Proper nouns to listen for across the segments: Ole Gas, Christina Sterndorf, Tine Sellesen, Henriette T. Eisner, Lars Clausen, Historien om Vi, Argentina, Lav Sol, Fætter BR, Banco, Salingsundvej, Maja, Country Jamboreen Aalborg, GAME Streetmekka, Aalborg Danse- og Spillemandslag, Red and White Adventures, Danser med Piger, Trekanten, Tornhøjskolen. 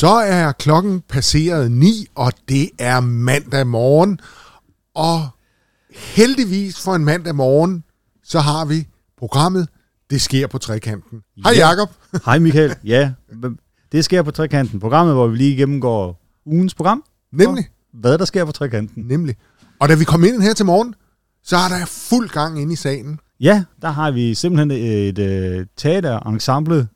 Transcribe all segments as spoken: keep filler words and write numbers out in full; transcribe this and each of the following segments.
Så er klokken passeret ni, og det er mandag morgen. Og heldigvis for en mandag morgen, så har vi programmet Det sker på Trekanten. Hej ja. Jakob. Hej Michael. Ja, Det sker på Trekanten. Programmet, hvor vi lige gennemgår ugens program. Nemlig. Hvad der sker på Trekanten. Nemlig. Og da vi kom ind her til morgen, så er der fuld gang inde i salen. Ja, der har vi simpelthen et, et teaterensemble,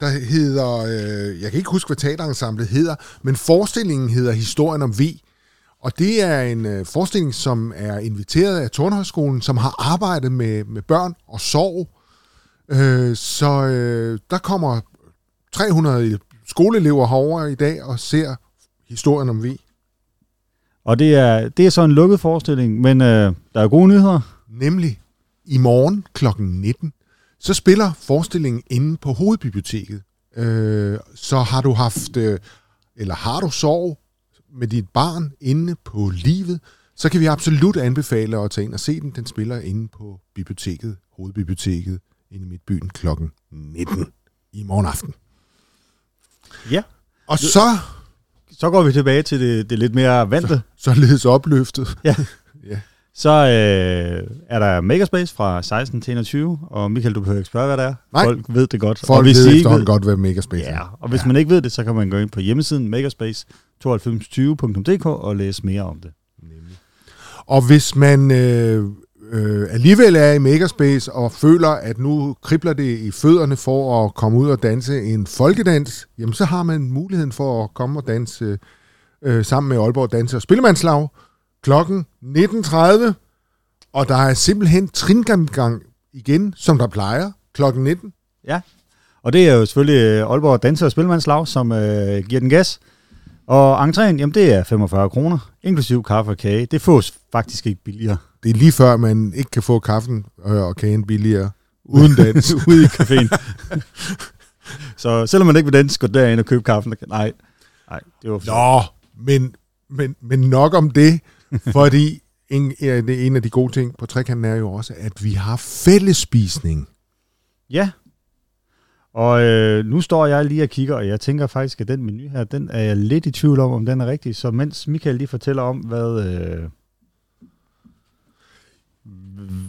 der hedder, øh, jeg kan ikke huske, hvad teaterensemblet hedder, men forestillingen hedder Historien om Vi. Og det er en øh, forestilling, som er inviteret af Tornhøjskolen, som har arbejdet med, med børn og sorg. Øh, så øh, der kommer tre hundrede skoleelever herover i dag og ser Historien om Vi. Og det er, det er så en lukket forestilling, men øh, der er gode nyheder. Nemlig i morgen klokken nitten. Så spiller forestillingen inde på hovedbiblioteket. Øh, så har du haft, øh, eller har du sorg med dit barn inde på livet, så kan vi absolut anbefale at tage ind og se den. Den spiller inde på biblioteket, hovedbiblioteket inde i Midtbyen klokken nitten i morgen aften. Ja. Og så... Så går vi tilbage til det, det lidt mere vante. Så, således opløftet. Ja. Ja. Så øh, er der Makerspace fra seksten til enogtyve, og Michael, du behøver ikke spørge, hvad det er. Nej. Folk ved det godt. Folk og hvis ved efterhånden ved, godt, hvad Makerspace ja. er. Og hvis ja. man ikke ved det, så kan man gå ind på hjemmesiden makerspace to tusind og tyve punktum d k og læse mere om det. Nemlig. Og hvis man øh, øh, alligevel er i Makerspace og føler, at nu kribler det i fødderne for at komme ud og danse en folkedans, jamen så har man muligheden for at komme og danse øh, sammen med Aalborg Danse- og Spillemandslag, klokken nitten tredive, og der er simpelthen tringengang igen, som der plejer, klokken nitten. Ja, og det er jo selvfølgelig Aalborg Danser- og Spillemandslag, som øh, giver den gas. Og entréen, jamen det er femogfyrre kroner, inklusiv kaffe og kage. Det fås faktisk ikke billigere. Det er lige før, man ikke kan få kaffen og kagen billigere, uden dans. Ude i caféen. Så selvom man ikke vil danse, går derind og købe kaffen. Nej, nej, det var Nå, men, men, men nok om det. Fordi en, en af de gode ting på Trekanten er jo også, at vi har fællesspisning. Ja. Og øh, nu står jeg lige og kigger, og jeg tænker faktisk, at den menu her, den er jeg lidt i tvivl om, om den er rigtig. Så mens Michael lige fortæller om, hvad, øh,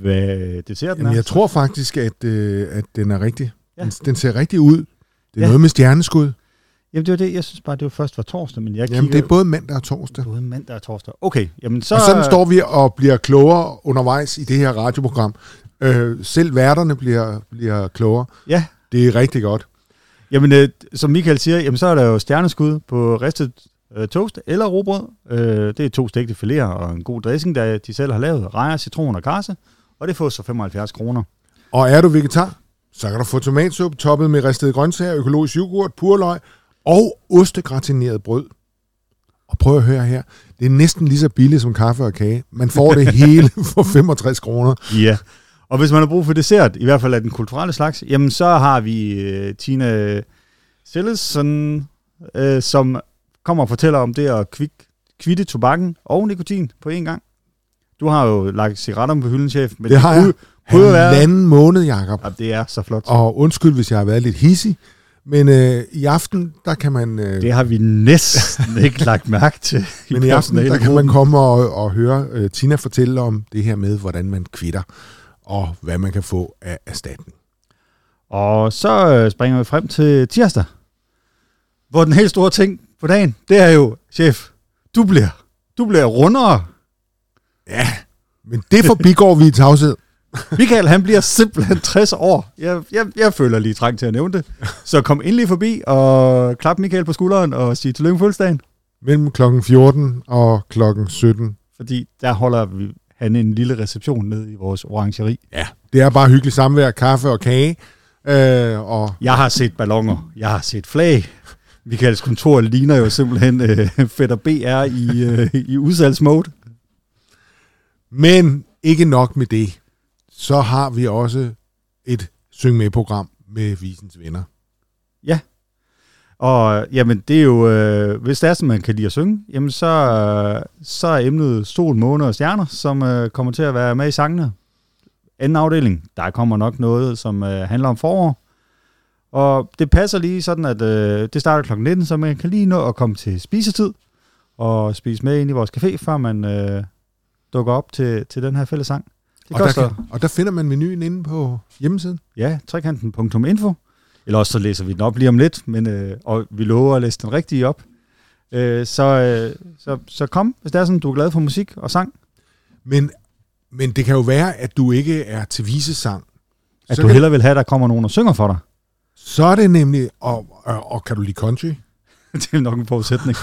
hvad desserten er. Jeg tror faktisk, at, øh, at den er rigtig. Ja. Den, den ser rigtig ud. Det er ja. noget med stjerneskud. Jamen det var det, jeg synes bare, det var først var torsdag, men jeg kigger... Jamen det er både mandag og torsdag. Både mandag og torsdag. Okay, jamen så... Og sådan står vi og bliver klogere undervejs i det her radioprogram. Øh, selv værterne bliver, bliver klogere. Ja. Det er rigtig godt. Jamen øh, som Michael siger, jamen så er der jo stjerneskud på ristet øh, toast eller rugbrød. Øh, det er to stegte filéer og en god dressing, der de selv har lavet. Rejer, citron og karse, og det får så femoghalvfjerds kroner. Og er du vegetar, så kan du få tomatsuppe toppet med ristede grøntsager, økologisk yoghurt, purløg, og ostegratineret brød. Og prøv at høre her. Det er næsten lige så billigt som kaffe og kage. Man får det hele for femogtres kroner. Ja. Og hvis man har brug for dessert, i hvert fald af den kulturelle slags, jamen så har vi øh, Tine Sellesen, øh, som kommer og fortæller om det at kvik, kvitte tobakken og nikotin på én gang. Du har jo lagt cigaretter på hylden, chef. Men det har jeg. Halvanden måned, Jacob. Ja, det er så flot. Og undskyld, hvis jeg har været lidt hissig. Men øh, i aften, der kan man... Øh, det har vi næsten ikke lagt mærke til. I men i aften, der kan man komme og, og høre øh, Tina fortælle om det her med, hvordan man kvitter, og hvad man kan få af erstatning. Og så øh, springer vi frem til tirsdag, hvor den helt store ting på dagen, det er jo, chef, du bliver, du bliver rundere. Ja, men det forbigår vi i tavshed. Michael, han bliver simpelthen tres år. Jeg, jeg, jeg føler lige trang til at nævne det. Så kom endelig forbi og klap Michael på skulderen og sig tillykke med fødselsdagen. Mellem klokken fjorten og klokken sytten. Fordi der holder vi, han en lille reception ned i vores orangeri. Ja, det er bare hyggeligt samvær, kaffe og kage. Øh, og jeg har set ballonger. Jeg har set flag. Michaels kontor ligner jo simpelthen øh, Fætter B R i, øh, i udsalgsmode. Men ikke nok med det. Så har vi også et syng med program med Visens Venner. Ja. Og jamen det er jo øh, hvis det er sådan man kan lide at synge, jamen så øh, så er emnet sol, måne og stjerner, som øh, kommer til at være med i sangene. Anden afdeling, der kommer nok noget som øh, handler om forår. Og det passer lige sådan, at øh, det starter klokken nitten, så man kan lige nå at komme til spisetid og spise med ind i vores café, før man øh, dukker op til, til den her fællesang. Og der, kan, og der finder man menuen inde på hjemmesiden? Ja, trekanten punktum info. Eller også så læser vi den op lige om lidt, men, øh, og vi lover at læse den rigtige op. Øh, så, øh, så, så kom, hvis det er sådan, du er glad for musik og sang. Men, men det kan jo være, at du ikke er til visesang. At så du kan... hellere vil have, at der kommer nogen og synger for dig. Så er det nemlig, og, og, og kan du lide country? Det er nok en forudsætning.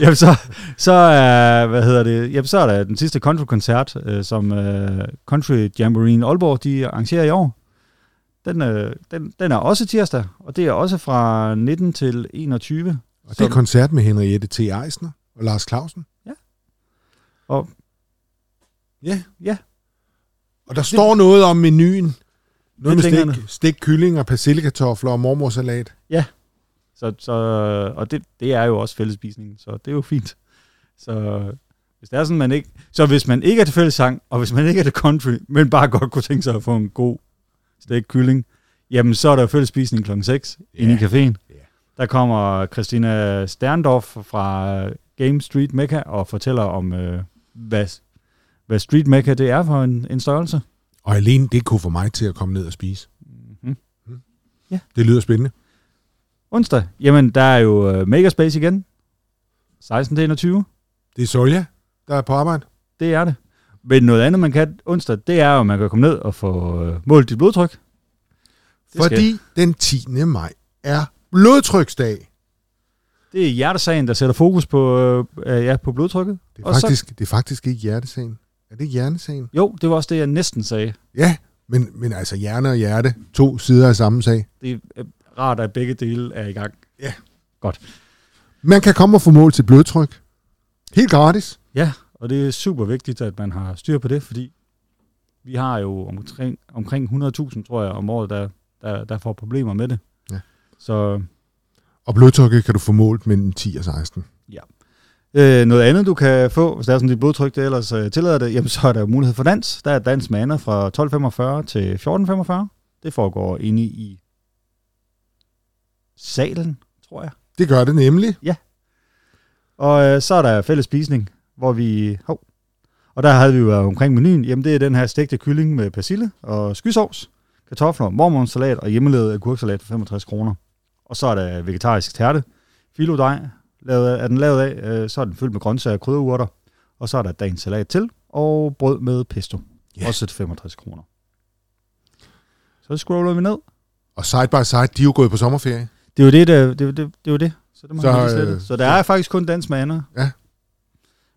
Jamen så, så, er, hvad hedder det? Jamen så er der den sidste country-koncert, øh, som øh, Country Jamboreen Aalborg de arrangerer i år. Den, øh, den, den er også tirsdag, og det er også fra nitten til enogtyve. Og det er som... koncert med Henriette T. Eisner og Lars Clausen. Ja. Og... Ja. Ja. Og der det... står noget om menuen. Noget med stik, stik kylling og persillekartofler og mormorsalat. Ja. Så, så, og det, det er jo også fællesspisningen, så det er jo fint. Så hvis, det er sådan, man ikke, så hvis man ikke er til fællessang, og hvis man ikke er til country, men bare godt kunne tænke sig at få en god stegt kylling, jamen så er der fællesspisning klokken seks ja. Inde i caféen. Ja. Der kommer Christina Sterndorf fra GAME Streetmekka og fortæller om, øh, hvad, hvad Streetmekka det er for en, en størrelse. Og alene det kunne få mig til at komme ned og spise. Mm-hmm. Mm. Ja. Det lyder spændende. Onsdag, jamen der er jo uh, Makerspace igen, seksten til enogtyve. Det er Solja, der er på arbejde. Det er det. Men noget andet, man kan onsdag, det er jo, at man kan komme ned og få uh, målt dit blodtryk. Det Fordi skal. Den tiende maj er blodtryksdag. Det er hjertesagen, der sætter fokus på, uh, ja, på blodtrykket. Det er, faktisk, så... det er faktisk ikke hjertesagen. Er det hjernesagen? Jo, det var også det, jeg næsten sagde. Ja, men, men altså hjerne og hjerte, to sider af samme sag. Det er... Rart, at begge dele er i gang. Ja. Godt. Man kan komme og få målt til blodtryk. Helt gratis. Ja, og det er super vigtigt, at man har styr på det, fordi vi har jo omkring, omkring hundrede tusind, tror jeg, om året, der, der, der får problemer med det. Ja. Så... Og blodtrykket kan du få målt mellem ti og seksten. Ja. Øh, noget andet, du kan få, hvis der er sådan dit blodtryk, det ellers øh, tillader det, jamen så er der mulighed for dans. Der er dans med Anna fra tolv femogfyrre til fjorten femogfyrre. Det foregår inde i salen, tror jeg. Det gør det nemlig. Ja. Og øh, så er der fælles spisning, hvor vi... Hov. Og der havde vi jo omkring menuen. Jamen, det er den her stegte kylling med persille og skysovs, kartofler, mormonsalat og hjemmelavet agurksalat for femogtres kroner. Og så er der vegetarisk tærte, filodej, lavet, er den lavet af, øh, så er den fyldt med grøntsager og krydderurter. Og så er der dagens salat til, og brød med pesto. Yeah. Også til femogtres kroner. Så scroller vi ned. Og side by side, de er jo gået på sommerferie. Det er jo det, der, det, det, det, er jo det. Så, det må så, øh, så der er faktisk kun dans med andre. Ja.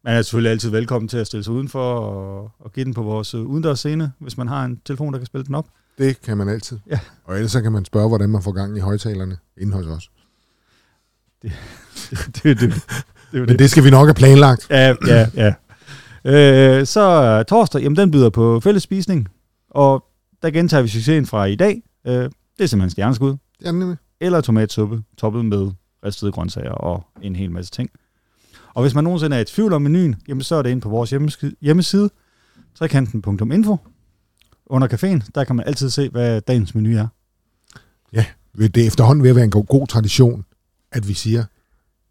Man er selvfølgelig altid velkommen til at stille sig udenfor og, og give den på vores udendørsscene, hvis man har en telefon, der kan spille den op. Det kan man altid. Ja. Og ellers så kan man spørge, hvordan man får gang i højtalerne inden hos os. Det, det, det, det, det, det. Men det skal vi nok have planlagt. Ja, ja, ja. Øh, så torsdag, jamen den byder på fællesspisning, og der gentager vi succesen fra i dag. Øh, det er simpelthen stjerneskud. Ja, nemlig. Eller tomatsuppe, toppet med ristede grøntsager og en hel masse ting. Og hvis man nogensinde er i tvivl om menuen, jamen så er det inde på vores hjemmeside, trekanten punktum info. Under caféen, der kan man altid se, hvad dagens menu er. Ja, det er efterhånden ved at være en god, god tradition, at vi siger,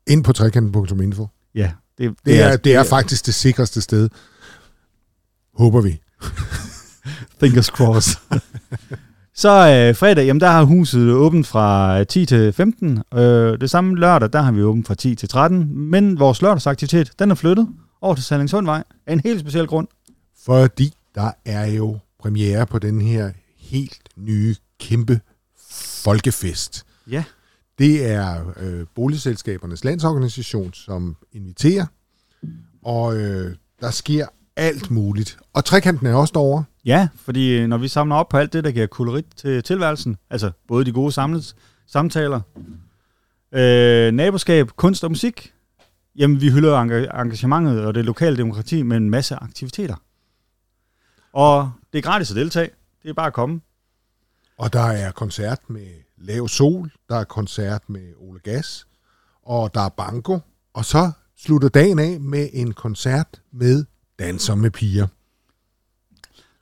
ind på trekanten punktum info. Ja. Det, det, det, er, er, det er faktisk det sikreste sted. Håber vi. Fingers crossed. Så øh, fredag, jamen der har huset åbent fra ti til femten. Øh, det samme lørdag, der har vi åbent fra ti til tretten. Men vores lørdagsaktivitet, den er flyttet over til Salingsundvej af en helt speciel grund. Fordi der er jo premiere på den her helt nye, kæmpe folkefest. Ja. Det er øh, Boligselskabernes Landsorganisation, som inviterer. Og øh, der sker alt muligt. Og Trekanten er også derovre. Ja, fordi når vi samler op på alt det, der giver kolorit til tilværelsen, altså både de gode samles, samtaler, øh, naboskab, kunst og musik, jamen vi hylder engagementet og det lokale demokrati med en masse aktiviteter. Og det er gratis at deltage. Det er bare at komme. Og der er koncert med Lav Sol, der er koncert med Ole Gas, og der er Banco, og så slutter dagen af med en koncert med Danser med Piger.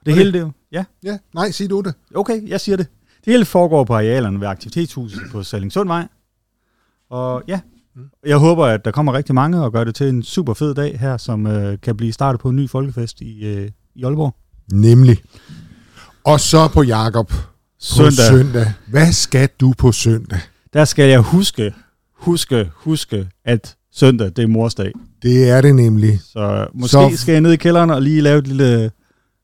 Det hele det jo, ja. Ja, nej, siger du det. Okay, jeg siger det. Det hele foregår på arealerne ved aktivitetshuset på Salingsundvej. Og ja, jeg håber, at der kommer rigtig mange og gør det til en super fed dag her, som øh, kan blive startet på en ny folkefest i, øh, i Aalborg. Nemlig. Og så på Jakob søndag. På søndag. Hvad skal du på søndag? Der skal jeg huske, huske, huske, at søndag, det er morsdag. Det er det nemlig. Så måske så... skal jeg ned i kælderen og lige lave et lille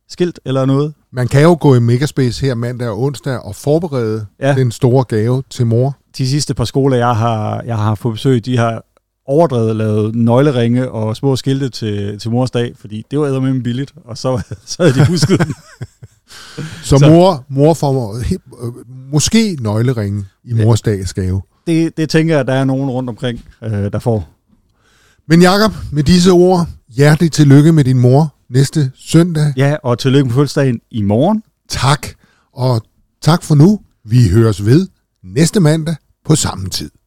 skilt eller noget. Man kan jo gå i Makerspace her mandag og onsdag og forberede ja. den store gave til mor. De sidste par skoler, jeg har, jeg har fået besøg, de har overdrevet lavet nøgleringe og små skilte til, til mors dag, fordi det var eddermame billigt, og så, så havde de husket den. Så, så mor, mor får måske nøgleringe i mors dags gave. Det, det tænker jeg, at der er nogen rundt omkring, øh, der får. Men Jakob, med disse ord, hjertelig tillykke med din mor næste søndag. Ja, og tillykke med fødselsdagen i morgen. Tak, og tak for nu. Vi høres ved næste mandag på samme tid.